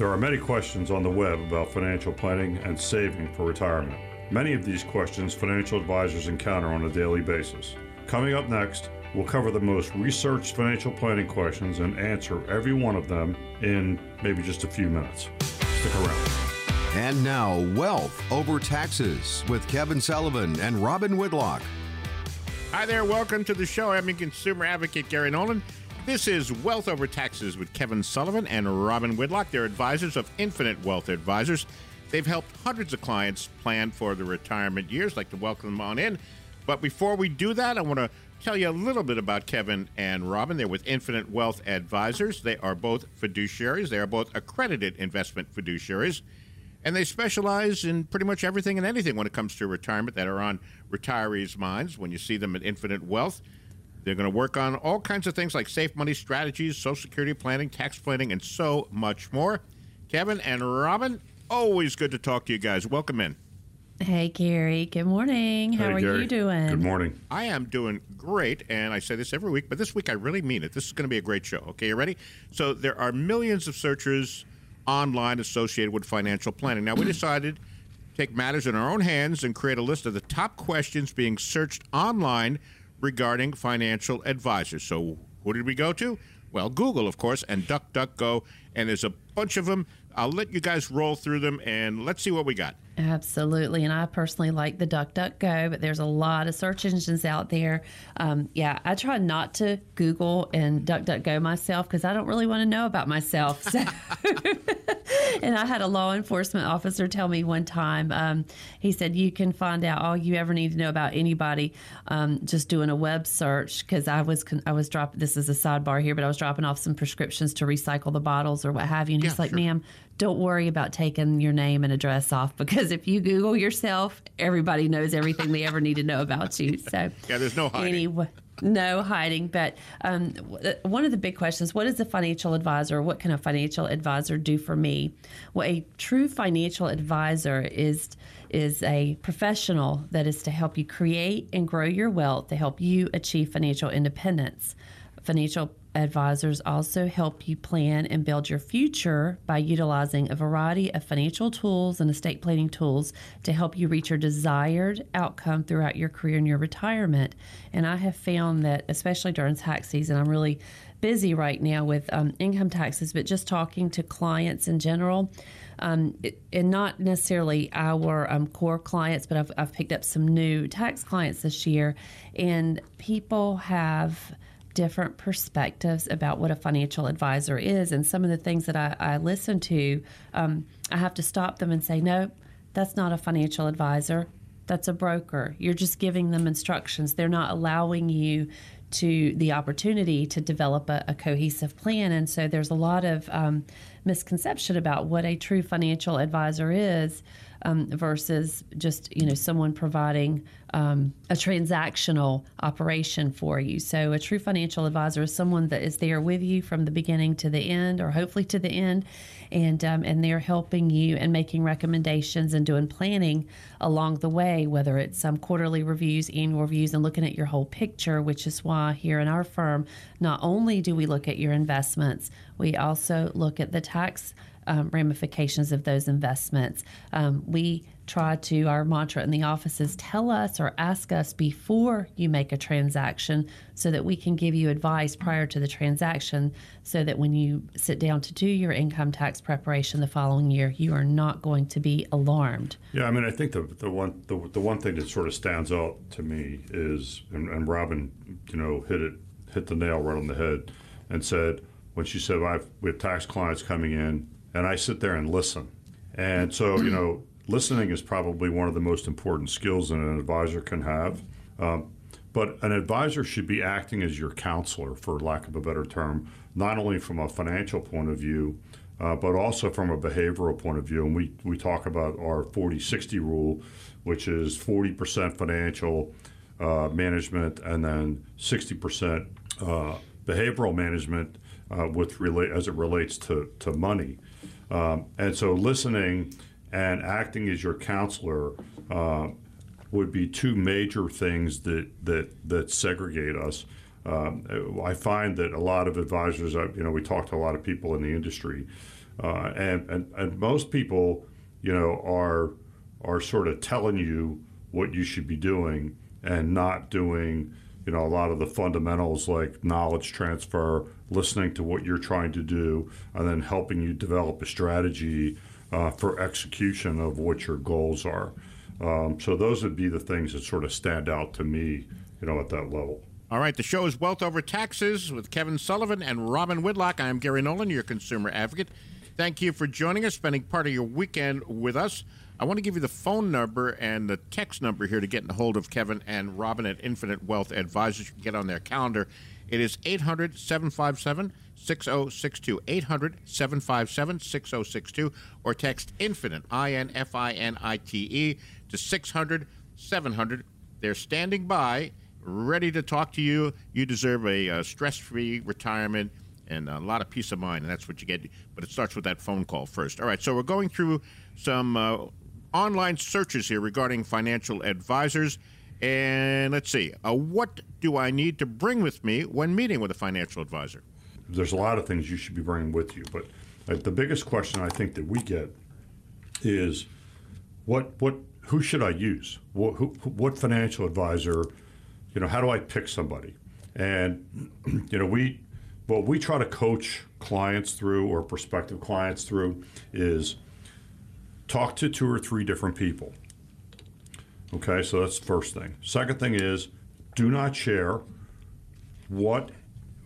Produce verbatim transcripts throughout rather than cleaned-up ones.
There are many questions on the web about financial planning and saving for retirement. Many of these questions financial advisors encounter on a daily basis. Coming up next, we'll cover the most researched financial planning questions and answer every one of them in maybe just a few minutes. Stick around. And now, Wealth Over Taxes with Kevin Sullivan and Robin Whitlock. Hi there, welcome to the show. I'm your consumer advocate, Gary Nolan. This is Wealth Over Taxes with Kevin Sullivan and Robin Whitlock. They're advisors of Infinite Wealth Advisors. They've helped hundreds of clients plan for their retirement years. I'd like to welcome them on in. But before we do that, I want to tell you a little bit about Kevin and Robin. They're with Infinite Wealth Advisors. They are both fiduciaries. They are both accredited investment fiduciaries. And they specialize in pretty much everything and anything when it comes to retirement that are on retirees' minds. When you see them at Infinite Wealth, they're going to work on all kinds of things like safe money strategies, Social Security planning, tax planning, and so much more. Kevin and Robin, always good to talk to you guys. Welcome in. Hey, Gary. Good morning. How hey, are Gary. you doing? Good morning. I am doing great, and I say this every week, but this week I really mean it. This is going to be a great show. Okay, you ready? So there are millions of searchers online associated with financial planning. Now, we decided to take matters in our own hands and create a list of the top questions being searched online regarding financial advisors. So who did we go to? Well, Google, of course, and DuckDuckGo, and there's a bunch of them. I'll let you guys roll through them, and let's see what we got. Absolutely, and I personally like the DuckDuckGo, but there's a lot of search engines out there. Um, yeah, I try not to Google and DuckDuckGo myself because I don't really want to know about myself. So. And I had a law enforcement officer tell me one time, um, he said, you can find out all you ever need to know about anybody um, just doing a web search, because I was con- I was dropping, this is a sidebar here, but I was dropping off some prescriptions to recycle the bottles or what have you. And yeah, he's like, sure. Ma'am, don't worry about taking your name and address off, because if you Google yourself, everybody knows everything they ever need to know about you. So yeah, there's no hiding. Anyway, no hiding. But um, one of the big questions, what is a financial advisor? What can a financial advisor do for me? Well, a true financial advisor is is a professional that is to help you create and grow your wealth, to help you achieve financial independence. Financial advisors also help you plan and build your future by utilizing a variety of financial tools and estate planning tools to help you reach your desired outcome throughout your career and your retirement. And I have found that, especially during tax season, I'm really busy right now with um, income taxes, but just talking to clients in general, um, it, and not necessarily our um, core clients, but I've, I've picked up some new tax clients this year, and people have different perspectives about what a financial advisor is. And some of the things that I, I listen to, um, I have to stop them and say, no, that's not a financial advisor. That's a broker. You're just giving them instructions. They're not allowing you to the opportunity to develop a, a cohesive plan. And so there's a lot of um, misconception about what a true financial advisor is um, versus just, you know, someone providing um, a transactional operation for you. So a true financial advisor is someone that is there with you from the beginning to the end, or hopefully to the end, and um, and they're helping you and making recommendations and doing planning along the way, whether it's some um, quarterly reviews, annual reviews, and looking at your whole picture, which is why here in our firm, not only do we look at your investments, we also look at the tax um, ramifications of those investments. Um, we try to, our mantra in the office is, tell us or ask us before you make a transaction so that we can give you advice prior to the transaction, so that when you sit down to do your income tax preparation the following year, you are not going to be alarmed. Yeah, I mean, I think the, the one the, the one thing that sort of stands out to me is, and, and Robin, you know, hit it hit the nail right on the head and said, when she said, well, I've, we have tax clients coming in, and I sit there and listen. And so, you know, listening is probably one of the most important skills that an advisor can have. Um, but an advisor should be acting as your counselor, for lack of a better term, not only from a financial point of view, uh, but also from a behavioral point of view. And we, we talk about our forty sixty rule, which is forty percent financial uh, management and then sixty percent uh, behavioral management uh, with relate as it relates to, to money. Um, and so listening and acting as your counselor uh, would be two major things that that that segregate us Um, I find that a lot of advisors, you know, we talk to a lot of people in the industry, uh, and, and and most people, you know, are are sort of telling you what you should be doing and not doing, you know, a lot of the fundamentals like knowledge transfer, listening to what you're trying to do, and then helping you develop a strategy uh, for execution of what your goals are. Um, so those would be the things that sort of stand out to me, you know, at that level. All right, the show is Wealth Over Taxes with Kevin Sullivan and Robin Whitlock. I am Gary Nolan, your consumer advocate. Thank you for joining us, spending part of your weekend with us. I want to give you the phone number and the text number here to get in hold of Kevin and Robin at Infinite Wealth Advisors. You can get on their calendar. It is eight hundred, seven five seven, six oh six two, eight hundred, seven five seven, six oh six two, or text INFINITE, I N F I N I T E, to six hundred, seven hundred. They're standing by, ready to talk to you. You deserve a uh, stress-free retirement and a lot of peace of mind, and that's what you get. But it starts with that phone call first. All right, so we're going through some uh, online searches here regarding financial advisors. And let's see, uh, what do I need to bring with me when meeting with a financial advisor? There's a lot of things you should be bringing with you, but uh, the biggest question I think that we get is, what, what, who should I use? What, who, what financial advisor, you know, how do I pick somebody? And, you know, we... what we try to coach clients through, or prospective clients through, is talk to two or three different people. Okay, so that's the first thing. Second thing is, do not share what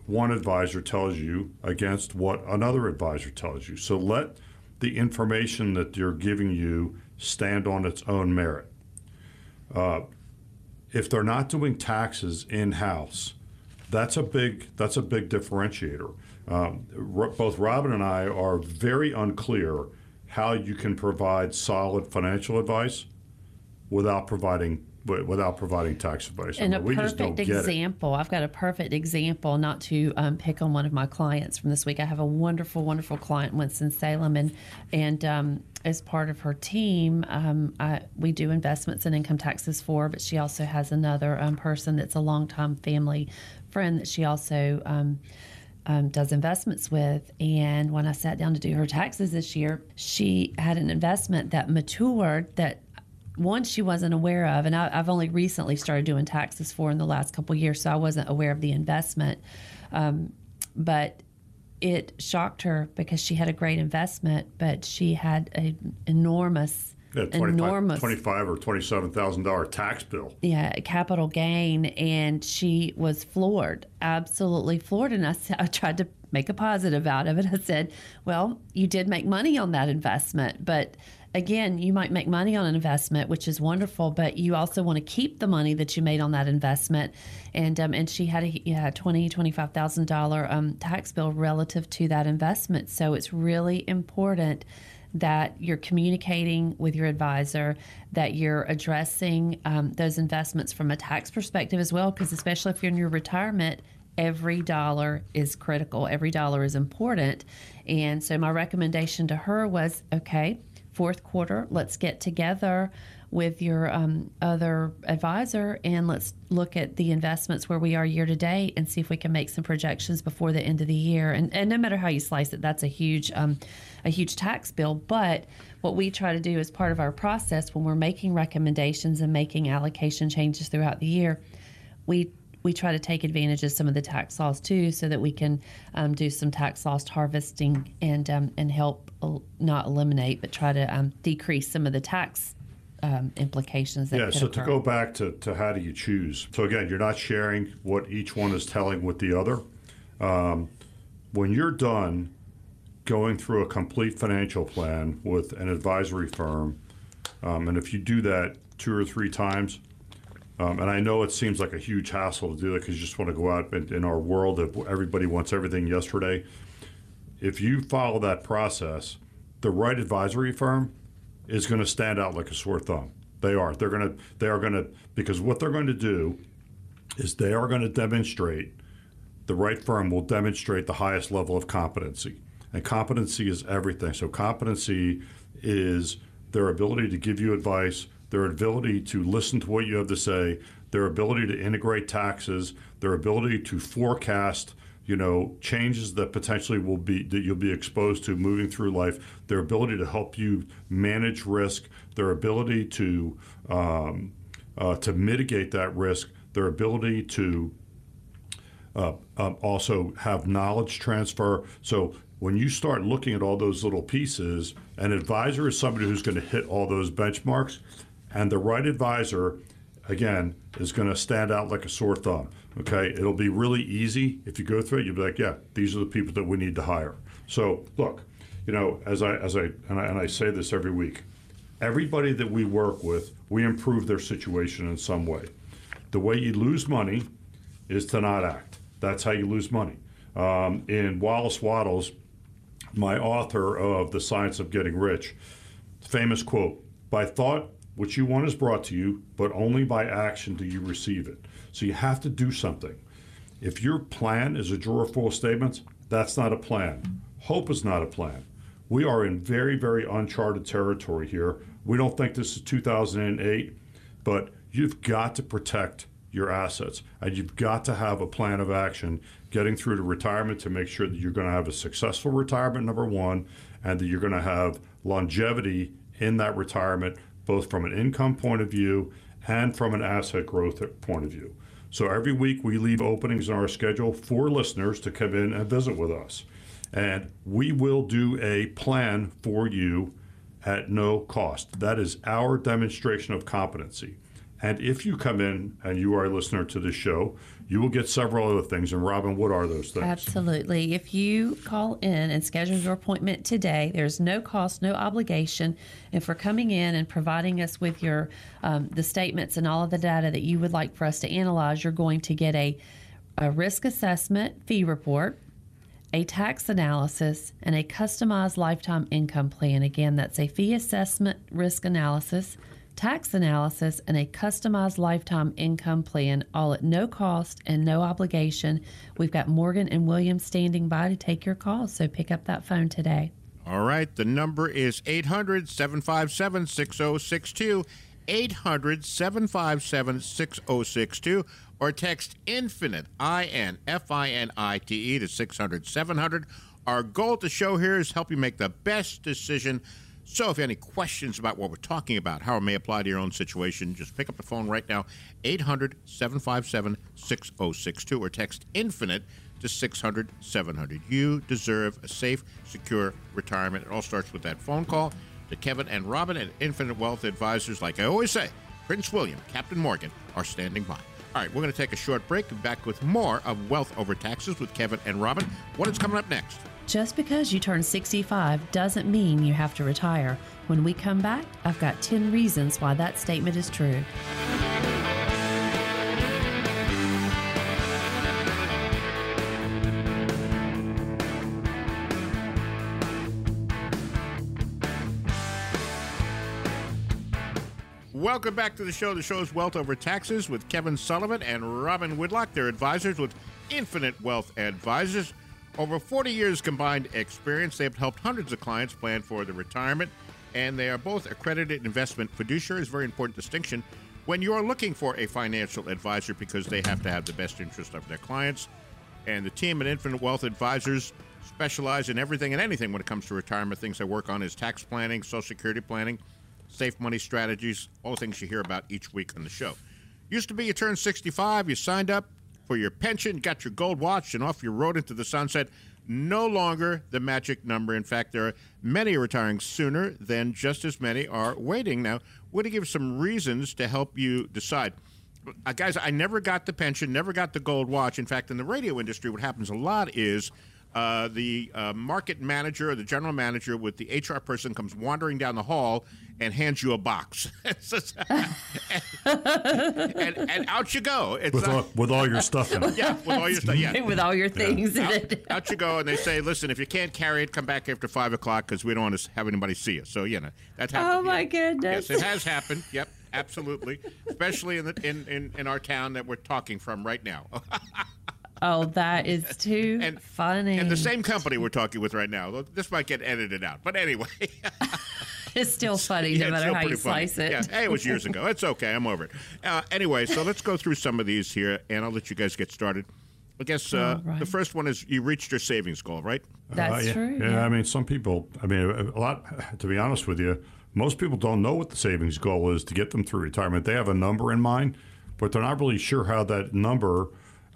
one advisor tells you against what another advisor tells you. So let the information that they're giving you stand on its own merit. Uh, if they're not doing taxes in-house, That's a big that's a big differentiator. Um, r- both Robin and I are very unclear how you can provide solid financial advice without providing without providing tax advice. And I mean, a perfect example. I've got a perfect example. Not to um, pick on one of my clients from this week. I have a wonderful, wonderful client once in Salem, and and um, as part of her team, um, I, we do investments and income taxes for her, but she also has another um, person that's a longtime family friend that she also um, um, does investments with. And when I sat down to do her taxes this year, she had an investment that matured that one she wasn't aware of. And I, I've only recently started doing taxes for in the last couple of years, so I wasn't aware of the investment. Um, but it shocked her because she had a great investment, but she had an enormous Yeah, enormous twenty-five or twenty-seven thousand dollar tax bill. Yeah, capital gain, and she was floored, absolutely floored. And I, I tried to make a positive out of it. I said, "Well, you did make money on that investment, but again, you might make money on an investment, which is wonderful, but you also want to keep the money that you made on that investment." And um, and she had a yeah twenty twenty-five thousand dollar um tax bill relative to that investment. So it's really important that you're communicating with your advisor, that you're addressing um, those investments from a tax perspective as well, because especially if you're in your retirement, every dollar is critical, every dollar is important. And so my recommendation to her was, okay, fourth quarter, let's get together with your um, other advisor and let's look at the investments where we are year to date and see if we can make some projections before the end of the year. And, and no matter how you slice it, that's a huge um, a huge tax bill. But what we try to do as part of our process when we're making recommendations and making allocation changes throughout the year, we we try to take advantage of some of the tax laws too, so that we can um, do some tax loss harvesting and um, and help el- not eliminate, but try to um, decrease some of the tax um, implications that yeah, could so occur. To go back to, to how do you choose? So again, you're not sharing what each one is telling with the other. Um, when you're done going through a complete financial plan with an advisory firm, um, and if you do that two or three times, Um, and I know it seems like a huge hassle to do that because you just want to go out and, in our world of everybody wants everything yesterday. If you follow that process, the right advisory firm is going to stand out like a sore thumb. They are. They're going to, they are going to, because what they're going to do is they are going to demonstrate, the right firm will demonstrate the highest level of competency. And competency is everything. So competency is their ability to give you advice, their ability to listen to what you have to say, their ability to integrate taxes, their ability to forecast, you know, changes that potentially will be, that you'll be exposed to moving through life, their ability to help you manage risk, their ability to um, uh, to mitigate that risk, their ability to uh, um, also have knowledge transfer. So when you start looking at all those little pieces, an advisor is somebody who's going to hit all those benchmarks, and the right advisor, again, is going to stand out like a sore thumb. Okay, it'll be really easy if you go through it. You'll be like, yeah, these are the people that we need to hire. So look, you know, as I as I and I, and I say this every week, everybody that we work with, we improve their situation in some way. The way you lose money is to not act. That's how you lose money. Um, in Wallace Wattles, my author of The Science of Getting Rich, famous quote, "By thought, what you want is brought to you, but only by action do you receive it." So you have to do something. If your plan is a drawer full of statements, that's not a plan. Hope is not a plan. We are in very, very uncharted territory here. We don't think this is two thousand eight, but you've got to protect your assets, and you've got to have a plan of action getting through to retirement to make sure that you're going to have a successful retirement, number one, and that you're going to have longevity in that retirement, both from an income point of view and from an asset growth point of view. So every week we leave openings in our schedule for listeners to come in and visit with us. And we will do a plan for you at no cost. That is our demonstration of competency. And if you come in and you are a listener to this show, you will get several other things. And Robin, what are those things? Absolutely. If you call in and schedule your appointment today, there's no cost, no obligation. And for coming in and providing us with your um, the statements and all of the data that you would like for us to analyze, you're going to get a, a risk assessment fee report, a tax analysis, and a customized lifetime income plan. Again, that's a fee assessment, risk analysis, tax analysis, and a customized lifetime income plan, all at no cost and no obligation. We've got Morgan and William standing by to take your call, so pick up that phone today. All right, the number is eight hundred, seven five seven, six oh six two, eight hundred, seven five seven, six oh six two, or text INFINITE, I N F I N I T E, to six hundred, seven hundred. Our goal at the show here is help you make the best decision. So if you have any questions about what we're talking about, how it may apply to your own situation, just pick up the phone right now, eight hundred, seven five seven, six oh six two, or text INFINITE to six hundred, seven hundred. You deserve a safe, secure retirement. It all starts with that phone call to Kevin and Robin at Infinite Wealth Advisors. Like I always say, Prince William, Captain Morgan are standing by. All right, we're going to take a short break and back with more of Wealth Over Taxes with Kevin and Robin. What is coming up next? Just because you turn sixty-five doesn't mean you have to retire. When we come back, I've got ten reasons why that statement is true. Welcome back to the show. The show is Wealth Over Taxes with Kevin Sullivan and Robin Whitlock. They're advisors with Infinite Wealth Advisors. Over forty years combined experience, they have helped hundreds of clients plan for their retirement, and they are both accredited investment fiduciaries. Very important distinction when you're looking for a financial advisor, because they have to have the best interest of their clients. And the team at Infinite Wealth Advisors specialize in everything and anything when it comes to retirement. Things they work on is tax planning, Social Security planning, safe money strategies, all the things you hear about each week on the show. Used to be you turned sixty-five, you signed up for your pension, got your gold watch, and off you rode into the sunset. No longer the magic number. In fact, there are many retiring sooner than just as many are waiting. Now, we're going to give some reasons to help you decide. Uh, guys, I never got the pension, never got the gold watch. In fact, in the radio industry, what happens a lot is uh, the uh, market manager or the general manager with the H R person comes wandering down the hall and hands you a box. and, and, and out you go. It's with, not, all, with all your stuff in it. Yeah, with all your stuff. Yeah. With all your things yeah. in out, it. Out you go, and they say, listen, if you can't carry it, come back after five o'clock, because we don't want to have anybody see you. So, you know, that's happened. Oh, my yeah. goodness. Yes, it has happened. Yep, absolutely. Especially in, the, in, in, in our town that we're talking from right now. Oh, that is too and, funny. And the same company we're talking with right now. This might get edited out. But anyway. is still funny yeah, no matter how you funny. slice it. Yeah. Hey, it was years ago. It's okay. I'm over it. Uh, anyway, so let's go through some of these here, and I'll let you guys get started. I guess uh, oh, right. the first one is you reached your savings goal, right? That's uh, yeah, true. Yeah, yeah, I mean, some people, I mean, a lot, to be honest with you, most people don't know what the savings goal is to get them through retirement. They have a number in mind, but they're not really sure how that number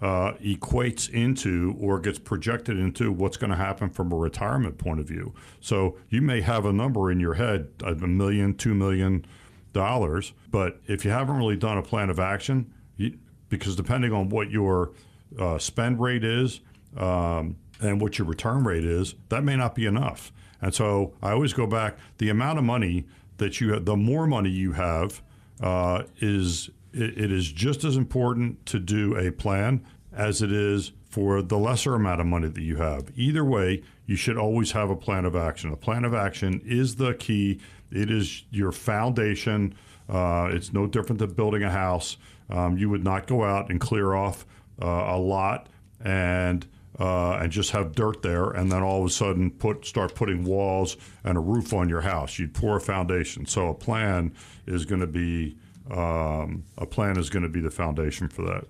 uh, equates into or gets projected into what's going to happen from a retirement point of view. So you may have a number in your head, a million, two million dollars, but if you haven't really done a plan of action, you, because depending on what your Uh, spend rate is um, and what your return rate is, that may not be enough. And so I always go back, the amount of money that you have, the more money you have, uh, is it, it is just as important to do a plan as it is for the lesser amount of money that you have. Either way, you should always have a plan of action. A plan of action is the key. It is your foundation. Uh, it's no different than building a house. Um, you would not go out and clear off Uh, a lot and uh, and just have dirt there, and then all of a sudden put start putting walls and a roof on your house. You'd pour a foundation. So a plan is going to be um, a plan is going to be the foundation for that.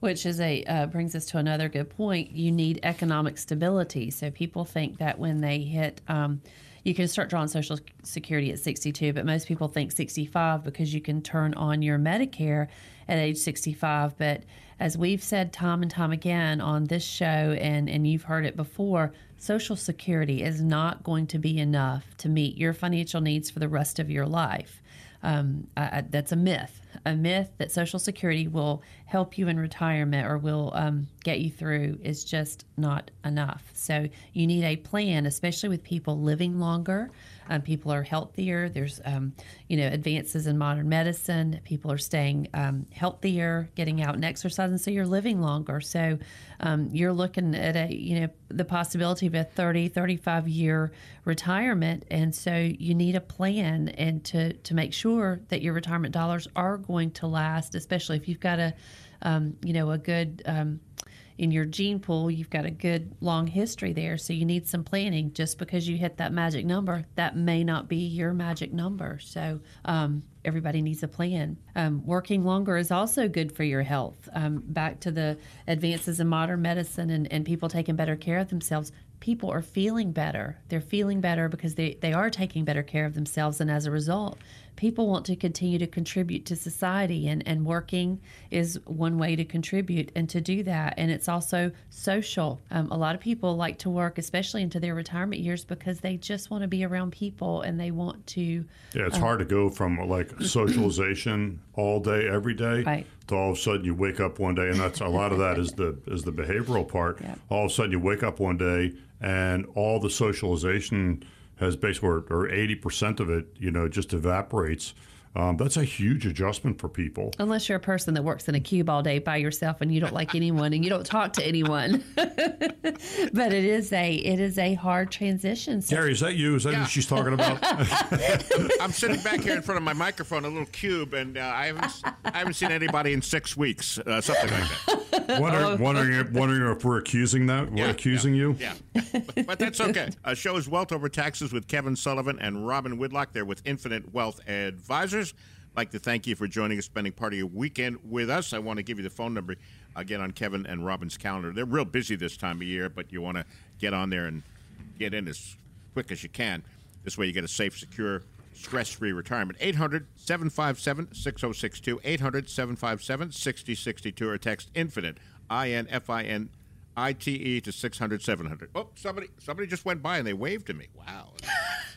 Which is a uh, brings us to another good point. You need economic stability. So people think that when they hit, um, you can start drawing Social Security at sixty-two, but most people think sixty-five because you can turn on your Medicare at age sixty-five. But as we've said time and time again on this show, and, and you've heard it before, Social Security is not going to be enough to meet your financial needs for the rest of your life. Um, I, I, that's a myth, a myth that Social Security will help you in retirement or will um, get you through is just not enough. So you need a plan, especially with people living longer. Um, people are healthier. There's, um, you know, advances in modern medicine. People are staying um, healthier, getting out and exercising. So you're living longer. So um, you're looking at a, you know, the possibility of a thirty, thirty-five year retirement. And so you need a plan and to, to make sure that your retirement dollars are going to last, especially if you've got a, um, you know, a good, um, in your gene pool, you've got a good long history there. So you need some planning. Just because you hit that magic number, that may not be your magic number. So um, everybody needs a plan. Um, working longer is also good for your health. Um, back to the advances in modern medicine and, and people taking better care of themselves. People are feeling better. They're feeling better because they, they are taking better care of themselves. And as a result, people want to continue to contribute to society, and, and working is one way to contribute and to do that. And it's also social. Um, a lot of people like to work, especially into their retirement years, because they just want to be around people and they want to. Yeah, it's um, hard to go from like socialization all day, every day. Right. All of a sudden you wake up one day, and that's a lot of that is the is the behavioral part. Yep. All of a sudden you wake up one day and all the socialization has basically, or eighty percent of it, you know, just evaporates. Um, that's a huge adjustment for people. Unless you're a person that works in a cube all day by yourself and you don't like anyone and you don't talk to anyone. But it is a it is a hard transition. So Gary, is that you? Is that yeah. what she's talking about? I'm, I'm sitting back here in front of my microphone, a little cube, and uh, I haven't I haven't seen anybody in six weeks, uh, something like that. Wondering, oh. wondering, wondering if we're accusing that, yeah, we're accusing yeah, you. Yeah, but, but that's okay. Our show is Wealth Over Taxes with Kevin Sullivan and Robin Whitlock. They're with Infinite Wealth Advisors. I'd like to thank you for joining us, spending part of your weekend with us. I want to give you the phone number again on Kevin and Robin's calendar. They're real busy this time of year, but you want to get on there and get in as quick as you can. This way you get a safe, secure, stress-free retirement. eight hundred, seven five seven, six oh six two, eight hundred, seven five seven, six oh six two, or text INFINITE, I N F I N I T E to six hundred, seven hundred. Oh, somebody somebody just went by and they waved to me. Wow.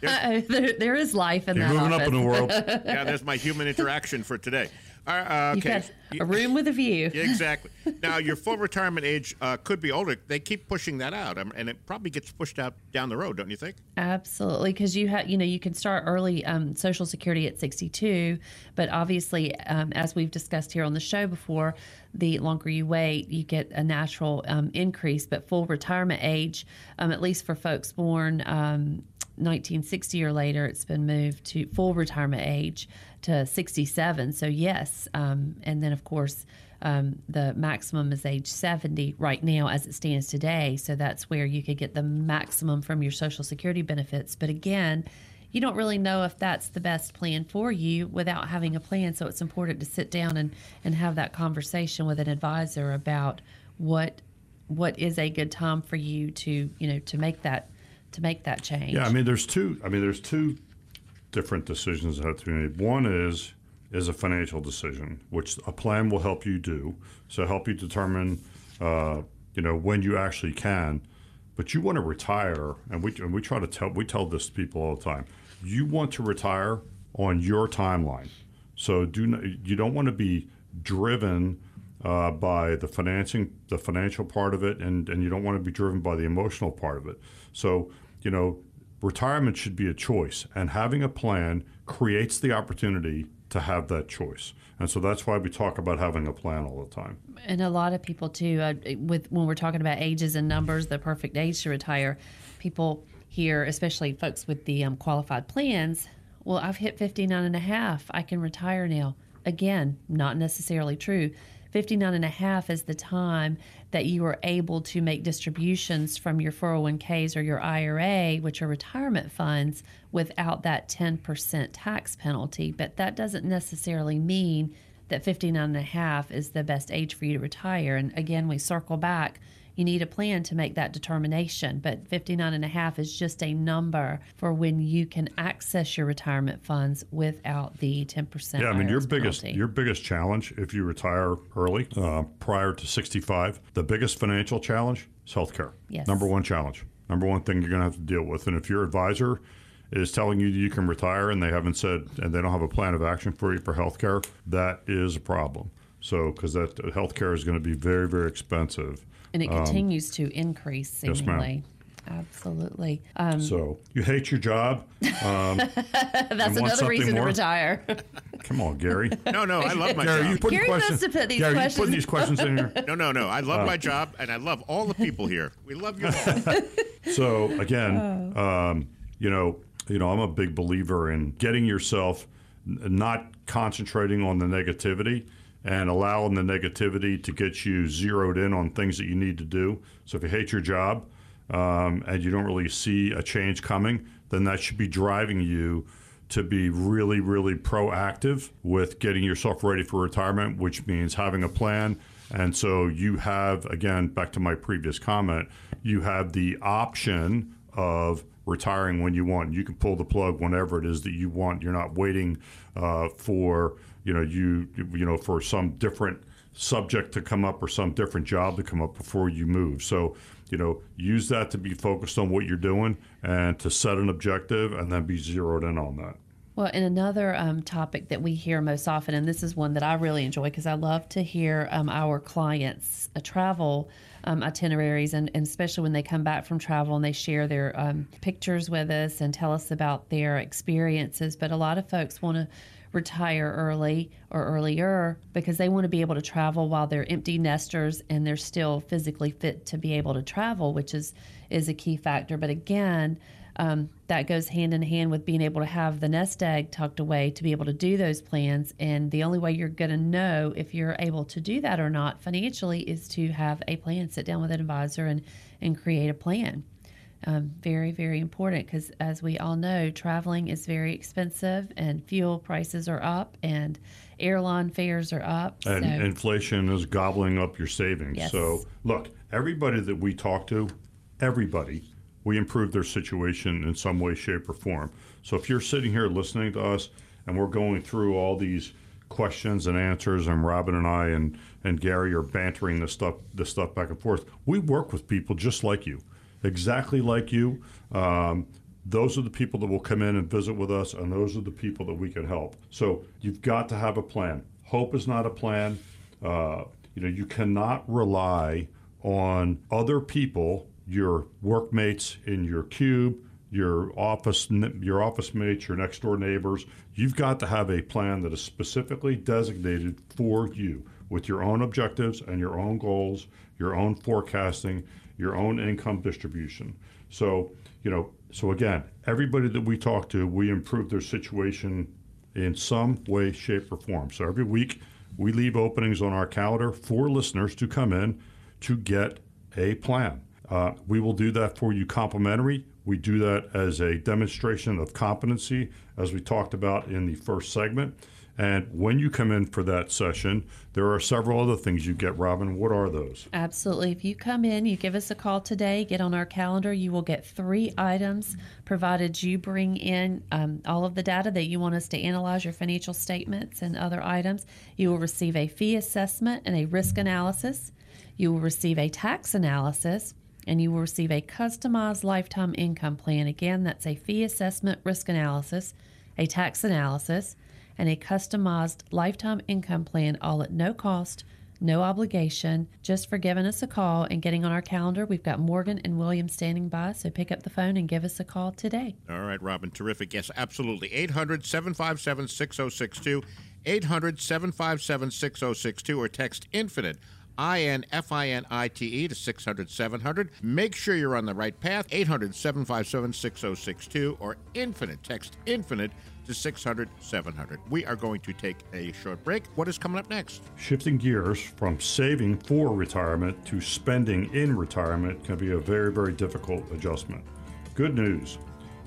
Uh, there, there is life in You're that moving office. Up in the world. Yeah, there's my human interaction for today. Uh, okay. You've got a room with a view. Yeah, exactly. Now, your full retirement age uh, could be older. They keep pushing that out, um, and it probably gets pushed out down the road, don't you think? Absolutely, because you have, you know, you can start early um, Social Security at sixty-two, but obviously, um, as we've discussed here on the show before, the longer you wait, you get a natural um, increase. But full retirement age, um, at least for folks born um, nineteen sixty or later, it's been moved to full retirement age to sixty-seven. So yes, um, and then of course um, the maximum is age seventy right now as it stands today. So that's where you could get the maximum from your Social Security benefits. But again, you don't really know if that's the best plan for you without having a plan. So it's important to sit down and, and have that conversation with an advisor about what what is a good time for you to, you know, to make that to make that change. Yeah, I mean there's two I mean there's two different decisions that have to be made. One is is a financial decision, which a plan will help you do. So help you determine uh, you know, when you actually can. But you want to retire, and we and we try to tell we tell this to people all the time. You want to retire on your timeline, so do not, you don't want to be driven uh, by the financing, the financial part of it, and and you don't want to be driven by the emotional part of it. So you know, retirement should be a choice, and having a plan creates the opportunity to have that choice. And so that's why we talk about having a plan all the time. And a lot of people too, uh, with when we're talking about ages and numbers, the perfect age to retire, people here, especially folks with the um, qualified plans, well, I've hit fifty-nine and a half, I can retire now. Again, not necessarily true. fifty-nine and a half is the time that you are able to make distributions from your four oh one k's or your I R A, which are retirement funds, without that ten percent tax penalty. But that doesn't necessarily mean that fifty-nine and a half is the best age for you to retire. And again, we circle back. You need a plan to make that determination, but fifty-nine and a half is just a number for when you can access your retirement funds without the ten percent. Yeah, I mean, your biggest penalty. Your biggest challenge if you retire early, uh, prior to sixty-five, the biggest financial challenge is healthcare. Yes. Number one challenge, number one thing you're going to have to deal with. And if your advisor is telling you that you can retire and they haven't said, and they don't have a plan of action for you for healthcare, that is a problem. So, because that healthcare is going to be very, very expensive. And it continues um, to increase, seemingly. Yes, absolutely. Um, so you hate your job. Um, that's another reason more. to retire. Come on, Gary. No, no, I love my Gary, job. You putting Gary questions, to put these Gary, questions. You putting these questions in here? No, no, no. I love uh, my job, and I love all the people here. We love you all. So again, oh. um, you know, you know, I'm a big believer in getting yourself not concentrating on the negativity, and allowing the negativity to get you zeroed in on things that you need to do. So if you hate your job um, and you don't really see a change coming, then that should be driving you to be really, really proactive with getting yourself ready for retirement, which means having a plan. And so you have, again, back to my previous comment, you have the option of retiring when you want. You can pull the plug whenever it is that you want. You're not waiting uh, for... you know, you you know, for some different subject to come up or some different job to come up before you move. So, you know, use that to be focused on what you're doing and to set an objective and then be zeroed in on that. Well, and another um, topic that we hear most often, and this is one that I really enjoy because I love to hear um, our clients uh, travel um, itineraries, and, and especially when they come back from travel and they share their um, pictures with us and tell us about their experiences. But a lot of folks want to retire early or earlier because they want to be able to travel while they're empty nesters and they're still physically fit to be able to travel, which is is a key factor. But again, um, that goes hand in hand with being able to have the nest egg tucked away to be able to do those plans. And the only way you're going to know if you're able to do that or not financially is to have a plan, sit down with an advisor and and create a plan. Um, very, very important because, as we all know, traveling is very expensive and fuel prices are up and airline fares are up. And so inflation is gobbling up your savings. Yes. So, look, everybody that we talk to, everybody, we improve their situation in some way, shape, or form. So if you're sitting here listening to us and we're going through all these questions and answers, and Robin and I and, and Gary are bantering this stuff, this stuff back and forth, we work with people just like you. Exactly like you. Um, those are the people that will come in and visit with us, and those are the people that we can help. So you've got to have a plan. Hope is not a plan. Uh, you know, you cannot rely on other people, your workmates in your cube, your office, your office mates, your next door neighbors. You've got to have a plan that is specifically designated for you, with your own objectives and your own goals, your own forecasting, your own income distribution. So, you know, so again, everybody that we talk to, we improve their situation in some way, shape, or form. So every week we leave openings on our calendar for listeners to come in to get a plan. Uh, we will do that for you complimentary. We do that as a demonstration of competency, as we talked about in the first segment. And when you come in for that session, there are several other things you get, Robin. What are those? Absolutely. If you come in, you give us a call today, get on our calendar, you will get three items, provided you bring in um, all of the data that you want us to analyze, your financial statements and other items. You will receive a fee assessment and a risk analysis. You will receive a tax analysis, and you will receive a customized lifetime income plan. Again, that's a fee assessment, risk analysis, a tax analysis, and a customized lifetime income plan, all at no cost, no obligation, just for giving us a call and getting on our calendar. We've got Morgan and William standing by, so pick up the phone and give us a call today. All right, Robin, terrific. Yes, absolutely. eight hundred, seven five seven, six oh six two, eight hundred, seven five seven, six oh six two, or text INFINITE, I N F I N I T E, to six hundred, seven hundred. Make sure you're on the right path. eight hundred, seven five seven, six oh six two, or INFINITE. Text INFINITE to six hundred, seven hundred. We are going to take a short break. What is coming up next? Shifting gears from saving for retirement to spending in retirement can be a very, very difficult adjustment. Good news.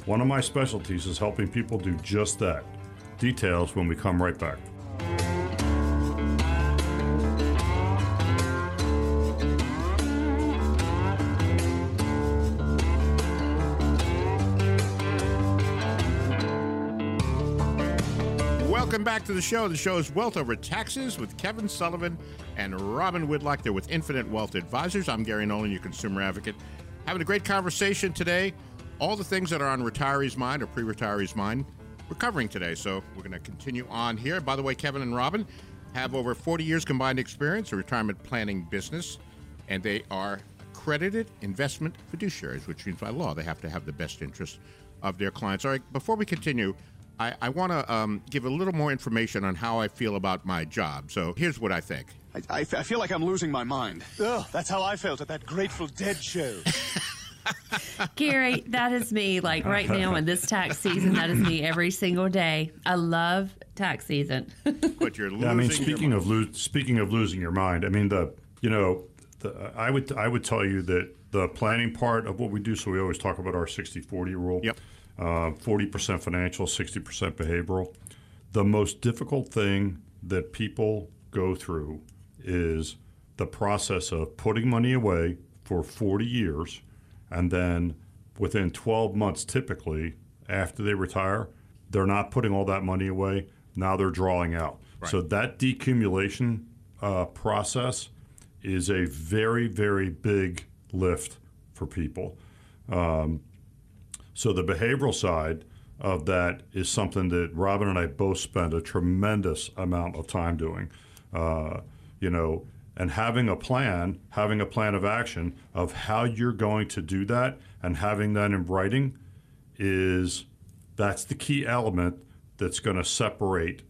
One of my specialties is helping people do just that. Details when we come right back. Welcome back to the show. The show is Wealth Over Taxes with Kevin Sullivan and Robin Whitlock. They're with Infinite Wealth Advisors. I'm Gary Nolan, your consumer advocate. Having a great conversation today. All the things that are on retirees' mind or pre-retirees' mind, we're covering today. So we're going to continue on here. By the way, Kevin and Robin have over forty years combined experience in retirement planning business, and they are accredited investment fiduciaries, which means by law they have to have the best interest of their clients. All right, before we continue, I, I want to um, give a little more information on how I feel about my job. So here's what I think. I, I, f- I feel like I'm losing my mind. Oh, that's how I felt at that Grateful Dead show. Gary, that is me. Like right now in this tax season, that is me every single day. I love tax season. But you're losing. Yeah, I mean, speaking your of lo- speaking of losing your mind, I mean the you know the, I would I would tell you that the planning part of what we do. So we always talk about our sixty forty rule. Yep. Uh, forty percent financial, sixty percent behavioral. The most difficult thing that people go through is the process of putting money away for forty years, and then within twelve months, typically, after they retire, they're not putting all that money away. Now they're drawing out. Right. So that decumulation uh, process is a very, very big lift for people. Um, So the behavioral side of that is something that Robin and I both spend a tremendous amount of time doing, uh, you know, and having a plan, having a plan of action of how you're going to do that and having that in writing is, that's the key element that's going to separate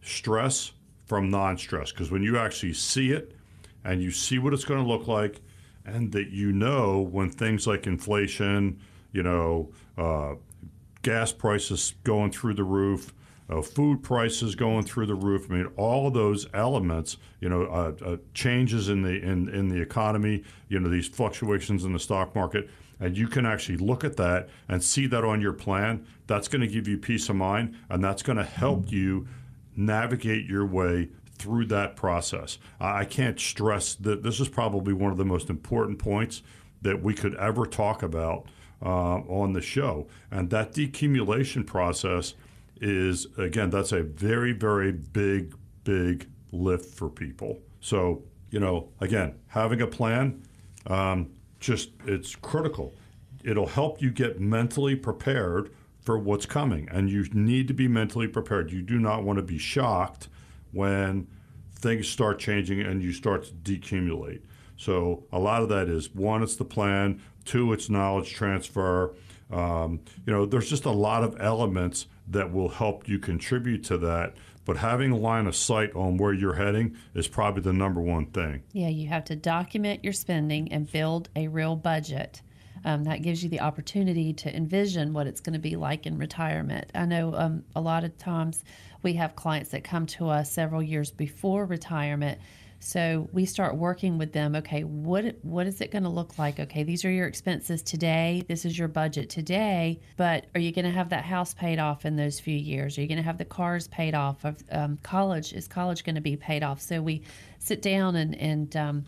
stress from non-stress. Because when you actually see it and you see what it's going to look like, and that, you know, when things like inflation, you know, uh, gas prices going through the roof, uh, food prices going through the roof. I mean, all of those elements, you know, uh, uh, changes in the in, in the economy, you know, these fluctuations in the stock market, and you can actually look at that and see that on your plan. That's going to give you peace of mind, and that's going to help you navigate your way through that process. I can't stress that this is probably one of the most important points that we could ever talk about Uh, on the show. And that decumulation process is, again, that's a very, very big, big lift for people. So, you know, again, having a plan, um, just, it's critical. It'll help you get mentally prepared for what's coming. And you need to be mentally prepared. You do not want to be shocked when things start changing and you start to decumulate. So a lot of that is, one, it's the plan. Two, it's knowledge transfer. Um, you know, there's just a lot of elements that will help you contribute to that. But having a line of sight on where you're heading is probably the number one thing. Yeah, you have to document your spending and build a real budget. Um, that gives you the opportunity to envision what it's going to be like in retirement. I know um, a lot of times we have clients that come to us several years before retirement So we start working with them. Okay, what what is it going to look like? Okay, these are your expenses today. This is your budget today. But are you going to have that house paid off in those few years? Are you going to have the cars paid off? Um, college, is college going to be paid off? So we sit down and, and um,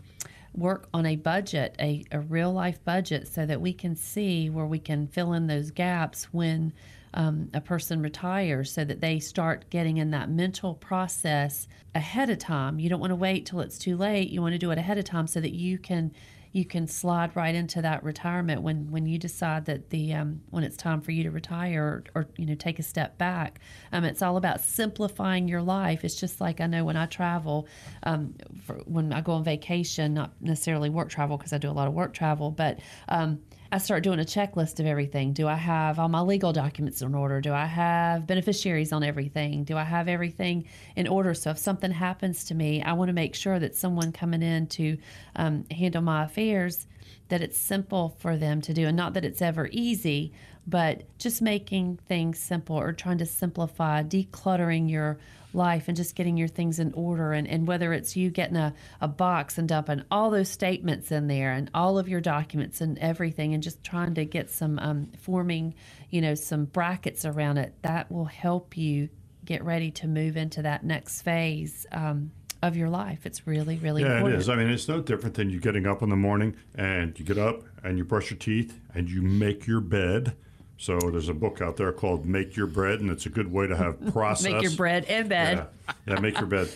work on a budget, a, a real life budget, so that we can see where we can fill in those gaps when Um, a person retires, so that they start getting in that mental process ahead of time. You don't want to wait till it's too late. You want to do it ahead of time so that you can you can slide right into that retirement when when you decide that the um, when it's time for you to retire, or, or you know, take a step back. Um, it's all about simplifying your life. It's just like, I know when I travel, um, for when I go on vacation, not necessarily work travel, because I do a lot of work travel, but um, I start doing a checklist of everything. Do I have all my legal documents in order? Do I have beneficiaries on everything? Do I have everything in order? So if something happens to me, I want to make sure that someone coming in to um, handle my affairs, that it's simple for them to do. And not that it's ever easy, but just making things simple, or trying to simplify, decluttering your life and just getting your things in order. And, and whether it's you getting a, a box and dumping all those statements in there and all of your documents and everything, and just trying to get some um, forming, you know, some brackets around it, that will help you get ready to move into that next phase um, of your life. It's really, really yeah, important. Yeah, it is. I mean, it's no different than you getting up in the morning, and you get up and you brush your teeth and you make your bed. So there's a book out there called Make Your Bread, and it's a good way to have process. Make your bread and bed. Yeah, yeah, make your bed.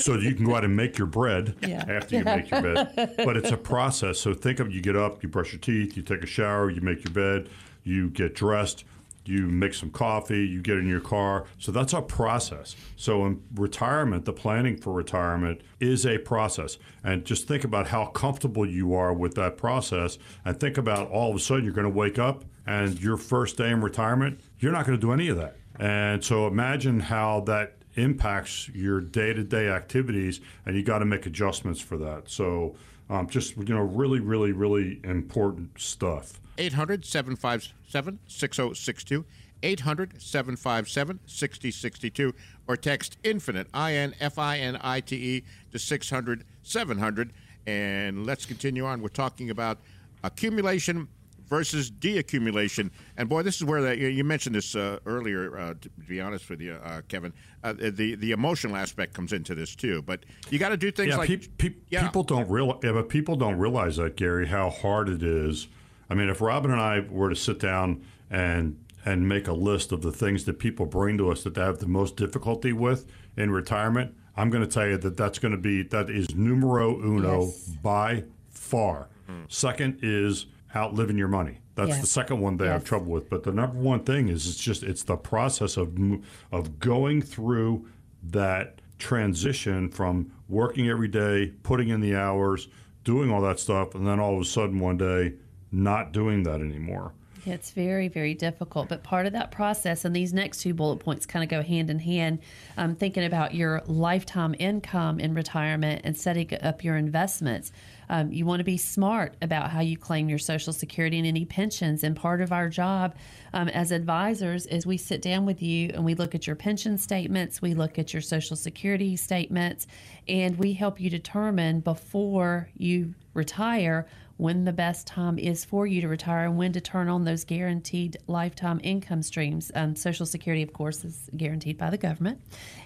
So you can go out and make your bread yeah. after you make your bed. But it's a process. So think of, you get up, you brush your teeth, you take a shower, you make your bed, you get dressed, you make some coffee, you get in your car. So that's a process. So in retirement, the planning for retirement is a process. And just think about how comfortable you are with that process, and think about all of a sudden you're going to wake up and your first day in retirement, you're not going to do any of that. And so imagine how that impacts your day-to-day activities, and you got to make adjustments for that. So um, just, you know, really, really, really important stuff. eight hundred, seven five seven, six oh six two, eight hundred, seven five seven, six oh six two, or text INFINITE, I N F I N I T E, to six hundred, seven hundred. And let's continue on. We're talking about accumulation versus deaccumulation. And boy, this is where the, you mentioned this uh, earlier, uh, to be honest with you, uh, Kevin, uh, the the emotional aspect comes into this too. But you got to do things yeah, like... Pe- pe- yeah. people, don't real- yeah, but people don't realize that, Gary, how hard it is. I mean, if Robin and I were to sit down and and make a list of the things that people bring to us that they have the most difficulty with in retirement, I'm going to tell you that that's going to be, that is numero uno yes. by far. Mm-hmm. Second is... outliving your money. That's yes. the second one they yes. have trouble with. But the number one thing is, it's just, it's the process of of going through that transition from working every day, putting in the hours, doing all that stuff, and then all of a sudden one day not doing that anymore. It's very, very difficult. But part of that process, and these next two bullet points kind of go hand in hand, um, thinking about your lifetime income in retirement and setting up your investments. Um, you want to be smart about how you claim your Social Security and any pensions. And part of our job um, as advisors is we sit down with you and we look at your pension statements, we look at your Social Security statements, and we help you determine before you retire when the best time is for you to retire and when to turn on those guaranteed lifetime income streams. Um, Social Security, of course, is guaranteed by the government.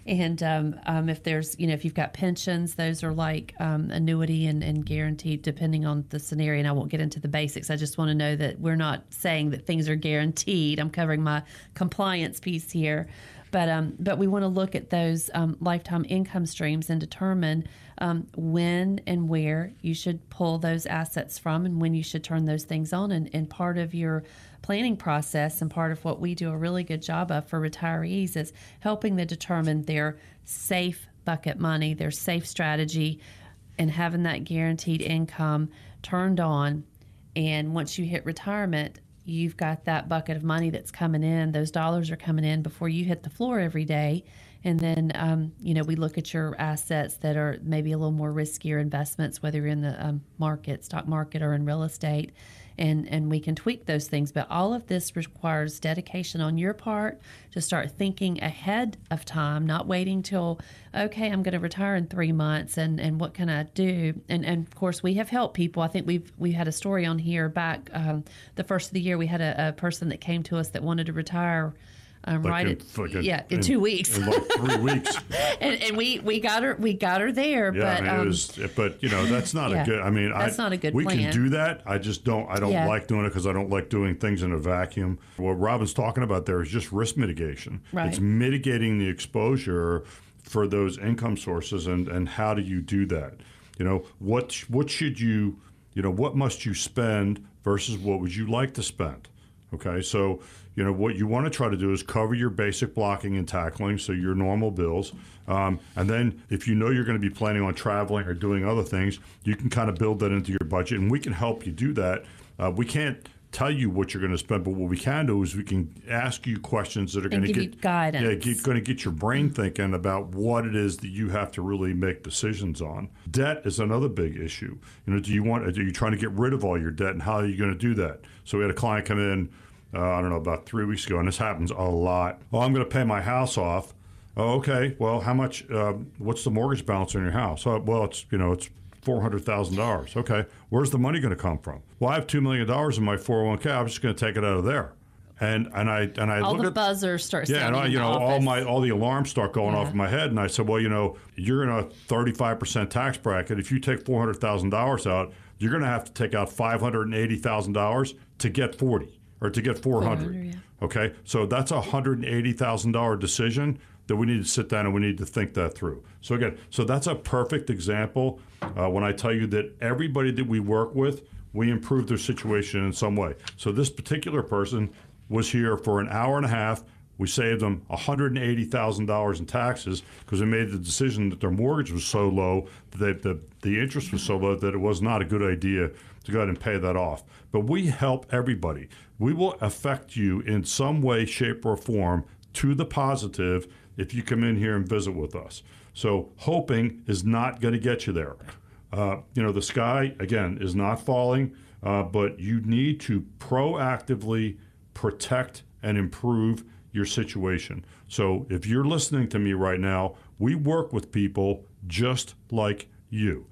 And um, um, if there's, you know, if you've got pensions, those are like um, annuity and, and guaranteed, depending on the scenario. And I won't get into the basics. I just want to know that we're not saying that things are guaranteed. I'm covering my compliance piece here. But um, but we want to look at those um, lifetime income streams and determine um, when and where you should pull those assets from and when you should turn those things on. And, and part of your planning process, and part of what we do a really good job of for retirees, is helping them determine their safe bucket money, their safe strategy, and having that guaranteed income turned on. And once you hit retirement, you've got that bucket of money that's coming in. Those dollars are coming in before you hit the floor every day. And then, um, you know, we look at your assets that are maybe a little more riskier investments, whether you're in the um, market, stock market, or in real estate. and, and we can tweak those things. But all of this requires dedication on your part to start thinking ahead of time, not waiting till, okay, I'm going to retire in three months and, and what can I do? And, and of course, we have helped people. I think we've we had a story on here back um, the first of the year. We had a, a person that came to us that wanted to retire Um, like right in, at, like yeah, in, in two weeks, in like three weeks, and, and we, we got her, we got her there. Yeah, but I mean, um, it was, but you know that's not yeah, a good. I mean, that's I, not a good. We plan. Can do that. I just don't. I don't yeah. like doing it because I don't like doing things in a vacuum. What Robin's talking about there is just risk mitigation. Right. It's mitigating the exposure for those income sources, and, and how do you do that? You know, what what should you, you know, what must you spend versus what would you like to spend? Okay, so you know what you want to try to do is cover your basic blocking and tackling, so your normal bills, um, and then if you know you're going to be planning on traveling or doing other things, you can kind of build that into your budget, and we can help you do that. Uh, we can't tell you what you're going to spend, but what we can do is we can ask you questions that are going to get guidance. Yeah, get, going to get your brain thinking about what it is that you have to really make decisions on. Debt is another big issue. You know, do you want? Are you trying to get rid of all your debt, and how are you going to do that? So we had a client come in, uh, I don't know, about three weeks ago, and this happens a lot. Oh, I'm going to pay my house off. Oh, okay. Well, how much? Uh, what's the mortgage balance on your house? Oh, well, it's you know, it's. four hundred thousand dollars. Okay, where's the money going to come from? Well, I have two million dollars in my four oh one k. I'm just going to take it out of there. And and I and I all look the at, buzzers start. Yeah, and I, you know, office. all my all the alarms start going yeah. off in my head, and I said, well, you know, you're in a thirty-five percent tax bracket. If you take four hundred thousand dollars out, you're going to have to take out five hundred eighty thousand dollars to get forty or to get four hundred. four hundred yeah. Okay, so that's a one hundred eighty thousand dollars decision that we need to sit down and we need to think that through. So again, so that's a perfect example uh, when I tell you that everybody that we work with, we improve their situation in some way. So this particular person was here for an hour and a half. We saved them one hundred eighty thousand dollars in taxes because we made the decision that their mortgage was so low, that the, the interest was so low that it was not a good idea to go ahead and pay that off. But we help everybody. We will affect you in some way, shape, or form to the positive if you come in here and visit with us. So hoping is not going to get you there. Uh, you know, the sky, again, is not falling, uh, but you need to proactively protect and improve your situation. So if you're listening to me right now, we work with people just like you.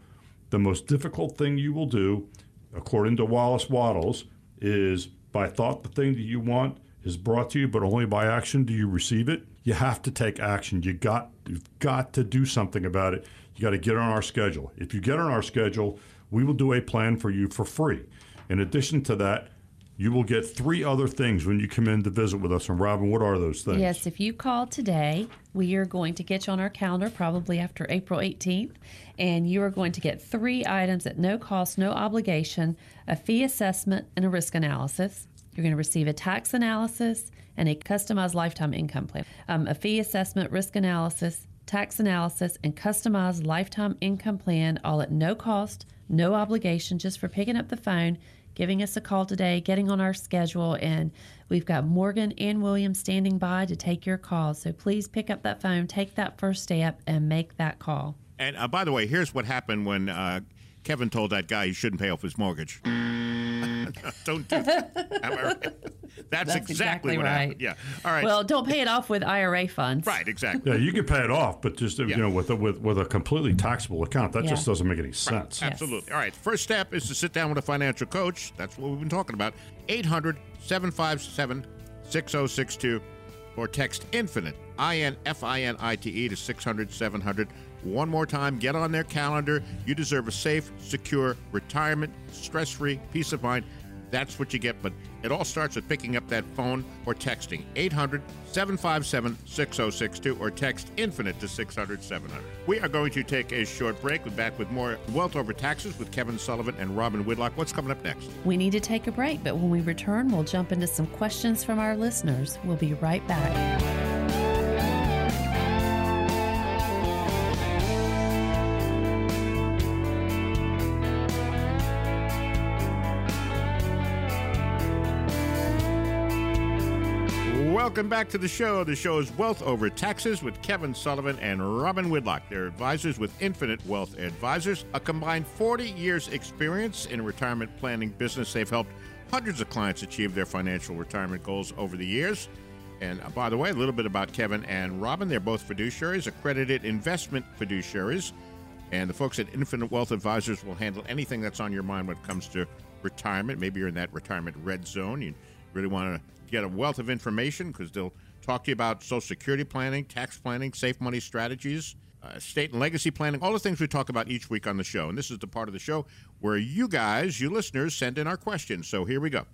The most difficult thing you will do, according to Wallace Wattles, is by thought the thing that you want is brought to you, but only by action do you receive it. You have to take action. You got, you've got to do something about it. You got to get on our schedule. If you get on our schedule, we will do a plan for you for free. In addition to that, you will get three other things when you come in to visit with us. And Robin, what are those things? Yes, if you call today, we are going to get you on our calendar probably after April eighteenth, and you are going to get three items at no cost, no obligation: a fee assessment and a risk analysis. You're going to receive a tax analysis and a customized lifetime income plan. Um, a fee assessment, risk analysis, tax analysis, and customized lifetime income plan, all at no cost, no obligation, just for picking up the phone, giving us a call today, getting on our schedule, and we've got Morgan and William standing by to take your call. So please pick up that phone, take that first step, and make that call. And uh, by the way, here's what happened when uh, Kevin told that guy he shouldn't pay off his mortgage. Don't do that. Right? That's, That's exactly, exactly what right. happened. Yeah. All right. Well, don't pay it off with I R A funds. Right. Exactly. Yeah, you can pay it off, but just yeah. you know, with a, with with a completely taxable account, that yeah. just doesn't make any sense. Right. Absolutely. Yes. All right. First step is to sit down with a financial coach. That's what we've been talking about. eight hundred, seven five seven, six oh six two, or text INFINITE, I N F I N I T E, to six hundred, seven hundred. One more time, get on their calendar. You deserve a safe, secure retirement, stress-free, peace of mind. That's what you get, but it all starts with picking up that phone or texting eight hundred, seven five seven, six oh six two or text INFINITE to six hundred, seven hundred. We are going to take a short break. We're back with more Wealth Over Taxes with Kevin Sullivan and Robin Whitlock. What's coming up next? We need to take a break, but when we return, we'll jump into some questions from our listeners. We'll be right back. Welcome back to the show. The show is Wealth Over Taxes with Kevin Sullivan and Robin Whitlock. They're advisors with Infinite Wealth Advisors, a combined forty years experience in retirement planning business. They've helped Hundreds of clients achieve their financial retirement goals over the years. And by the way, a little bit about Kevin and Robin. They're both fiduciaries, accredited investment fiduciaries. And the folks at Infinite Wealth Advisors will handle anything that's on your mind when it comes to retirement. Maybe you're in that retirement red zone. You really want to get a wealth of information because they'll talk to you about Social Security planning, tax planning, safe money strategies, uh, estate and legacy planning, all the things we talk about each week on the show. And this is the part of the show where you guys, you listeners, send in our questions. So here we go.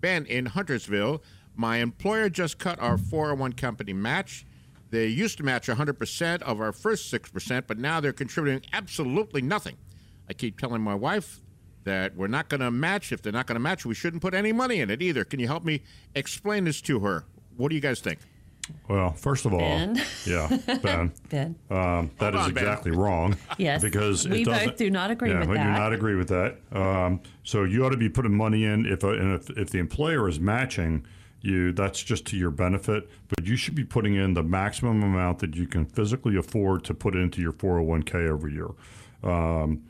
Ben in Huntersville, my employer just cut our four oh one company match. They used to match one hundred percent of our first six percent, but now they're contributing absolutely nothing. I keep telling my wife that we're not going to match. If they're not going to match, we shouldn't put any money in it either. Can you help me explain this to her? What do you guys think? Well, first of all, Ben. yeah, Ben, Ben. Um, that Hold is on, exactly Ben. wrong. Yes, because we it both do not agree yeah, with we that. We do not agree with that. Um, so you ought to be putting money in if, a, and if if the employer is matching you, that's just to your benefit. But you should be putting in the maximum amount that you can physically afford to put into your four oh one k every year. Um,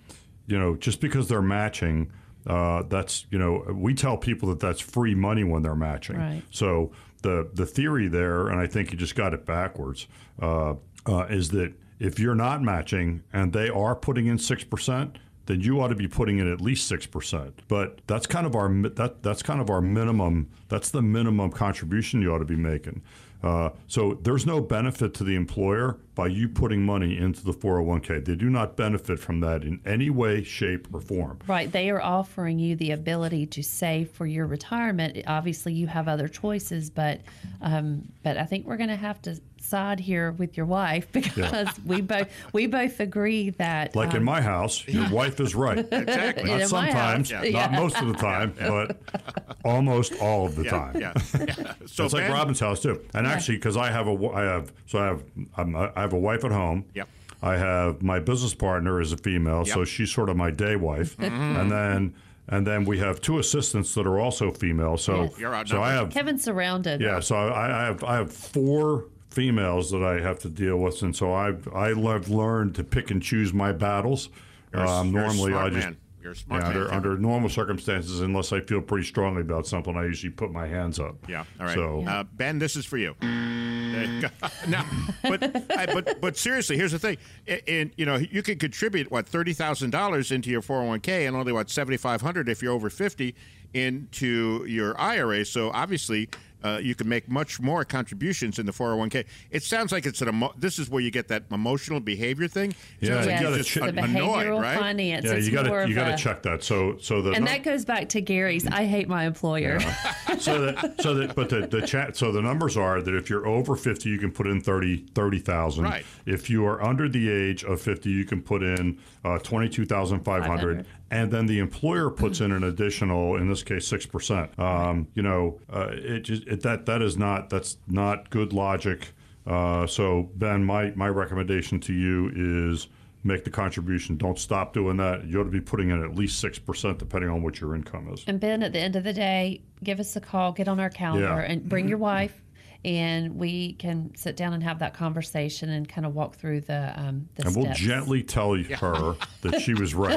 you know, just because they're matching, uh, that's you know, we tell people that that's free money when they're matching. Right. So. The the theory there, and I think you just got it backwards, uh, uh, is that if you're not matching and they are putting in six percent, then you ought to be putting in at least six percent. But that's kind of our that that's kind of our minimum. That's the minimum contribution you ought to be making. Uh, so there's no benefit to the employer by you putting money into the four oh one k. They do not benefit from that in any way, shape, or form. Right. They are offering you the ability to save for your retirement. Obviously, you have other choices, but um, but I think we're going to have to side here with your wife because yeah. we both we both agree that like um, in my house, your wife is right. Exactly. Not sometimes, yeah. not yeah. most of the time, yeah. but almost all of the yeah. time. Yeah. Yeah. So it's like Robin's house too. And actually, because I have a, I have, so I have, I'm, I have a wife at home. Yep. I have my business partner is a female, yep. so she's sort of my day wife, mm-hmm. and then, and then we have two assistants that are also female. So, yes. You're so I have Kevin's surrounded. Yeah. So I, I have, I have four females that I have to deal with, and so I, I have learned to pick and choose my battles. You're, um, you're normally, a smart I just. Man. You're a smart yeah, man, under, under normal circumstances, unless I feel pretty strongly about something, I usually put my hands up. Yeah, all right. So, yeah. uh, Ben, this is for you. Mm. No, but, I, but but seriously, here's the thing: in, in you know, you can contribute what thirty thousand dollars into your four oh one k, and only what seventy five hundred if you're over fifty into your I R A. So obviously, uh, you can make much more contributions in the four oh one k. It sounds like it's an emo- this is where you get that emotional behavior thing. Yeah, like yes, you gotta ch- the behavioral annoyed, right? finance. Yeah, you got you got to check that. So so the and num- that goes back to Gary's. I hate my employer. Yeah. so that so that but the the chat. So the numbers are that if you're over fifty, you can put in thirty thousand. Right. If you are under the age of fifty, you can put in uh, twenty-two thousand five hundred. And then the employer puts in an additional, in this case, six percent. Um, you know, uh, it, just, it that that is not that's not good logic. Uh, so Ben, my my recommendation to you is make the contribution. Don't stop doing that. You ought to be putting in at least six percent, depending on what your income is. And Ben, at the end of the day, give us a call. Get on our calendar yeah. and bring your wife. And we can sit down and have that conversation and kind of walk through the, um, the and steps. And we'll gently tell yeah. her that she was right.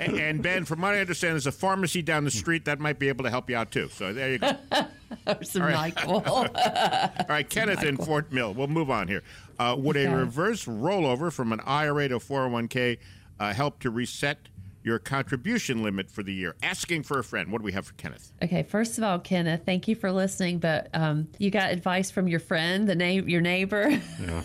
and, and Ben, from what I understand, there's a pharmacy down the street that might be able to help you out too. So there you go. There's Michael. All right, Kenneth Michael. in Fort Mill. We'll move on here. Uh, would okay. a reverse rollover from an I R A to four oh one k uh, help to reset your contribution limit for the year? Asking for a friend. What do we have for Kenneth? Okay, first of all, Kenneth, thank you for listening, but um, you got advice from your friend, the na- your neighbor. Yeah,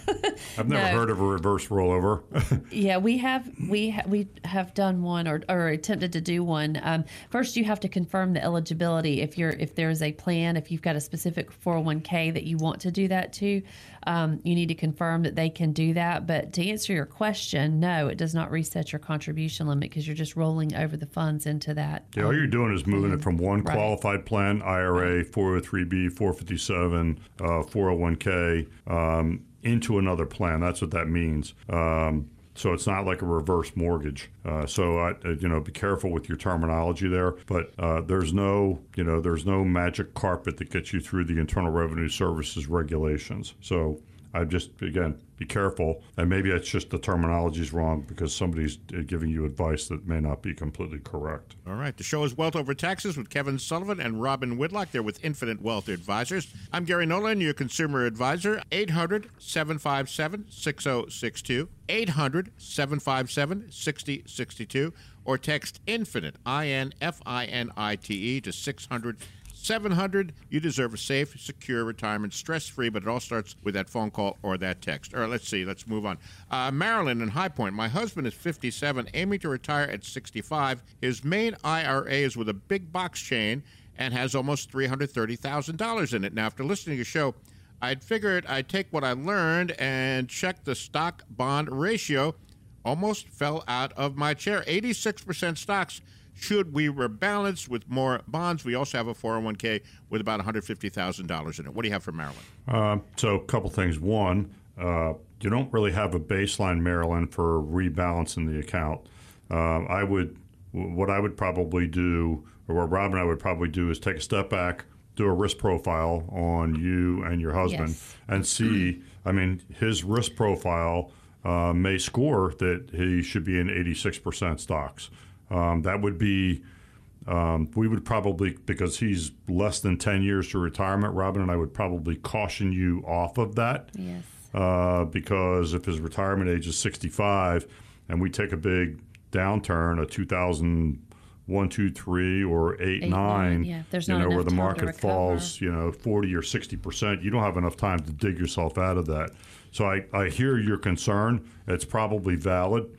I've never no. heard of a reverse rollover. yeah, we have we ha- we have done one or, or attempted to do one. Um, first, you have to confirm the eligibility. If you're if there's a plan, if you've got a specific four oh one k that you want to do that to, um, you need to confirm that they can do that. But to answer your question, no, it does not reset your contribution limit because you're just rolling over the funds into that. Yeah, all um, you're doing is moving plan. it from one right. qualified plan, I R A, four oh three B, four fifty-seven, uh, four oh one K, um, into another plan. That's what that means. Um, so it's not like a reverse mortgage. Uh, so, I, you know, be careful with your terminology there. But uh, there's no, you know, there's no magic carpet that gets you through the Internal Revenue Services regulations. So I just, again, be careful. And maybe it's just the terminology's wrong because somebody's giving you advice that may not be completely correct. All right. The show is Wealth Over Taxes with Kevin Sullivan and Robin Whitlock. They're with Infinite Wealth Advisors. I'm Gary Nolan, your consumer advisor. eight hundred, seven five seven, six oh six two. eight hundred, seven five seven, six oh six two. Or text INFINITE, I N F I N I T E, to six hundred, seven hundred. You deserve a safe, secure retirement, stress-free, but it all starts with that phone call or that text. All right, let's see. Let's move on. Uh, Marilyn in High Point. My husband is fifty-seven, aiming to retire at sixty-five. His main I R A is with a big box chain and has almost three hundred thirty thousand dollars in it. Now, after listening to your show, I'd figured I'd take what I learned and check the stock-bond ratio. Almost fell out of my chair. eighty-six percent stocks. Should we rebalance with more bonds? We also have a four oh one k with about one hundred fifty thousand dollars in it. What do you have for Marilyn? Uh, so a couple things. One, uh, you don't really have a baseline, Marilyn, for rebalancing the account. Uh, I would, what I would probably do, or what Rob and I would probably do, is take a step back, do a risk profile on you and your husband, yes. and see, I mean, his risk profile Uh, may score that he should be in eighty-six percent stocks. Um, that would be, um, we would probably, because he's less than ten years to retirement, Robin and I would probably caution you off of that. Yes. Uh, because if his retirement age is sixty-five and we take a big downturn, a two thousand one, two, three, or eight, eight nine, nine yeah. There's you know, where the market falls, you know, forty or sixty percent, you don't have enough time to dig yourself out of that. So I, I hear your concern. It's probably valid.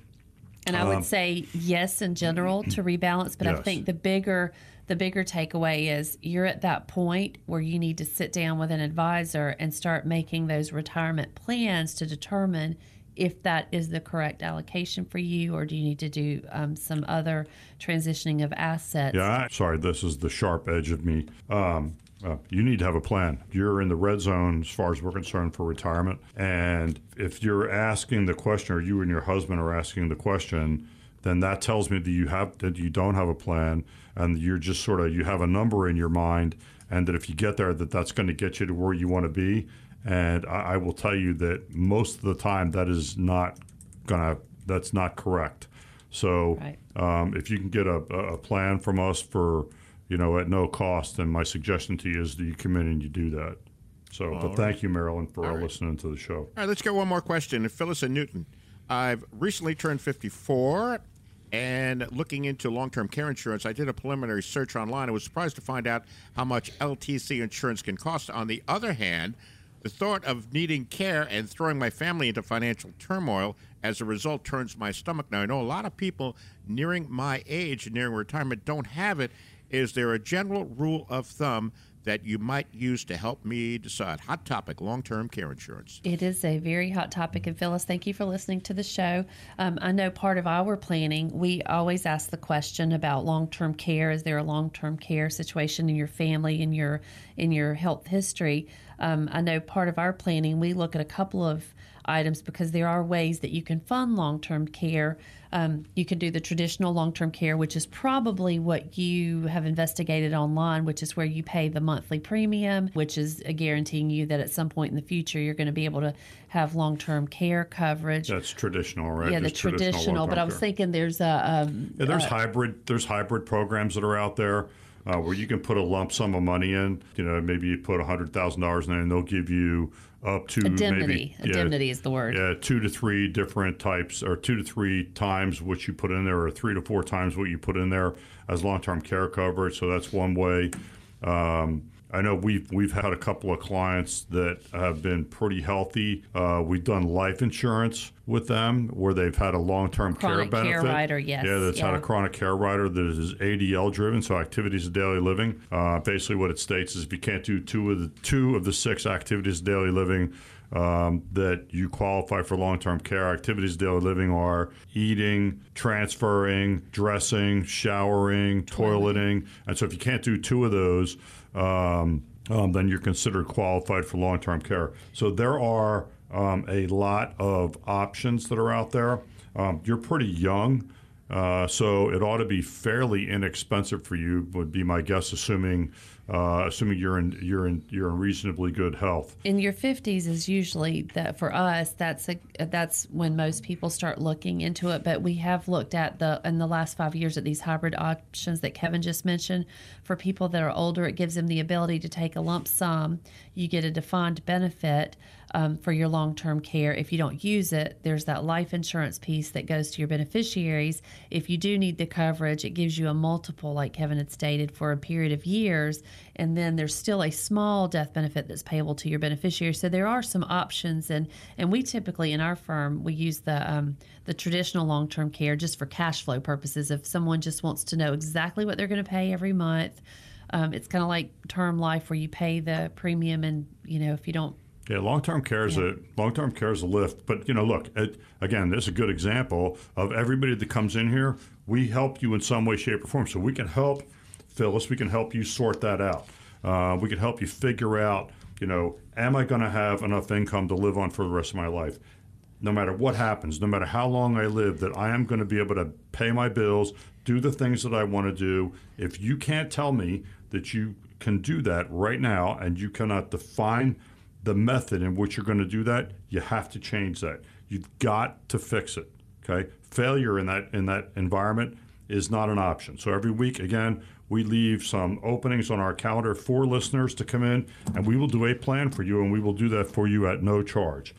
And I would um, say yes in general to rebalance, but yes. I think the bigger the bigger takeaway is you're at that point where you need to sit down with an advisor and start making those retirement plans to determine if that is the correct allocation for you, or do you need to do um, some other transitioning of assets? Yeah, I, sorry, this is the sharp edge of me. Um, Uh, you need to have a plan. You're in the red zone as far as we're concerned for retirement. And if you're asking the question, or you and your husband are asking the question, then that tells me that you have that you don't have a plan, and you're just sort of, you have a number in your mind, and that if you get there, that that's going to get you to where you want to be. And I, I will tell you that most of the time that is not gonna, that's not correct. So right. um, if you can get a, a plan from us for, you know, at no cost, and my suggestion to you is that you come in and you do that. So, All but right. thank you, Marilyn, for right. listening to the show. All right, let's get one more question. Phyllis and Newton, I've recently turned fifty-four, and looking into long-term care insurance, I did a preliminary search online. I was surprised to find out how much L T C insurance can cost. On the other hand, the thought of needing care and throwing my family into financial turmoil as a result turns my stomach. Now, I know a lot of people nearing my age, nearing retirement, don't have it. Is there a general rule of thumb that you might use to help me decide? Hot topic, long-term care insurance. It is a very hot topic. And Phyllis, thank you for listening to the show. Um, I know part of our planning, we always ask the question about long-term care. Is there a long-term care situation in your family, in your, in your health history? Um, I know part of our planning, we look at a couple of items because there are ways that you can fund long-term care. Um, you can do the traditional long-term care, which is probably what you have investigated online, which is where you pay the monthly premium, which is guaranteeing you that at some point in the future you're going to be able to have long-term care coverage. That's traditional, right? Yeah, there's the traditional, traditional but I was thinking there's a... Um, yeah, there's, uh, hybrid, there's hybrid programs that are out there uh, where you can put a lump sum of money in. You know, maybe you put one hundred thousand dollars in there and they'll give you up to indemnity. Maybe, indemnity yeah, is the word. Yeah, two to three different types, or two to three times what you put in there, or three to four times what you put in there as long-term care coverage. So that's one way. Um, I know we've we've had a couple of clients that have been pretty healthy. Uh, we've done life insurance with them where they've had a long-term chronic care benefit. Chronic care rider, yes. Yeah, that's yeah. had a chronic care rider that is A D L driven, so activities of daily living. Uh, basically, what it states is if you can't do two of the two of the six activities of daily living, um, that you qualify for long-term care. Activities of daily living are eating, transferring, dressing, showering, toileting, and so if you can't do two of those, Um, um, then you're considered qualified for long-term care. So there are um, a lot of options that are out there. Um, you're pretty young, uh, so it ought to be fairly inexpensive for you, would be my guess, assuming uh, assuming you're in you're in you're in reasonably good health. In your fifties is usually that for us. That's a, that's when most people start looking into it. But we have looked at the in the last five years at these hybrid options that Kevin just mentioned for people that are older. It gives them the ability to take a lump sum. You get a defined benefit um, for your long-term care. If you don't use it, there's that life insurance piece that goes to your beneficiaries. If you do need the coverage, it gives you a multiple, like Kevin had stated, for a period of years. And then there's still a small death benefit that's payable to your beneficiary. So there are some options. And, and we typically, in our firm, we use the um, the traditional long-term care just for cash flow purposes. If someone just wants to know exactly what they're going to pay every month, um, it's kind of like term life where you pay the premium and, you know, if you don't. Yeah, long-term care is yeah. a long-term care is a lift. But, you know, look, it, again, this is a good example of everybody that comes in here. We help you in some way, shape, or form. So we can help, Phyllis, we can help you sort that out. Uh, we can help you figure out, you know, am I going to have enough income to live on for the rest of my life? No matter what happens, no matter how long I live, that I am going to be able to pay my bills, do the things that I want to do. If you can't tell me that you can do that right now and you cannot define the method in which you're going to do that, you have to change that. You've got to fix it, okay? Failure in that in that environment is not an option. So every week, again, we leave some openings on our calendar for listeners to come in, and we will do a plan for you, and we will do that for you at no charge.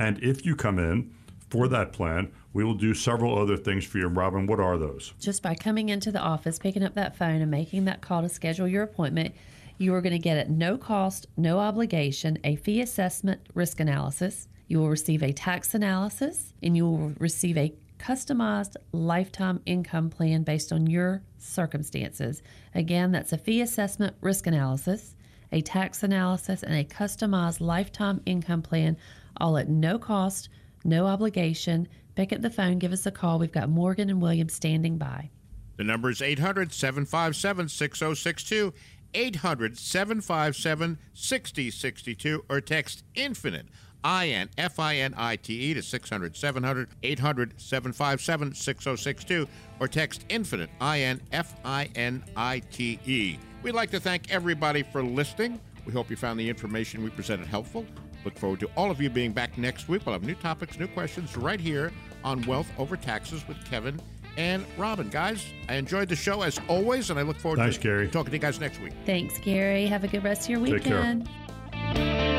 And if you come in for that plan, we will do several other things for you. Robin, what are those? Just by coming into the office, picking up that phone, and making that call to schedule your appointment, you are going to get at no cost, no obligation, a fee assessment risk analysis. You will receive a tax analysis, and you will receive a customized lifetime income plan based on your circumstances. Again, that's a fee assessment risk analysis, a tax analysis, and a customized lifetime income plan, all at no cost, no obligation. Pick up the phone, give us a call. We've got Morgan and William standing by. The number is eight hundred, seven five seven, six oh six two, eight hundred, seven five seven, six oh six two, or text INFINITE, I N F I N I T E, to six hundred, seven hundred, eight hundred, seven five seven, six oh six two, or text INFINITE, I N F I N I T E. We'd like to thank everybody for listening. We hope you found the information we presented helpful. Look forward to all of you being back next week. We'll have new topics, new questions right here on Wealth Over Taxes with Kevin and Robin. Guys, I enjoyed the show as always, and I look forward Thanks, to Gary. talking to you guys next week. Thanks, Gary. Have a good rest of your Take weekend. Care.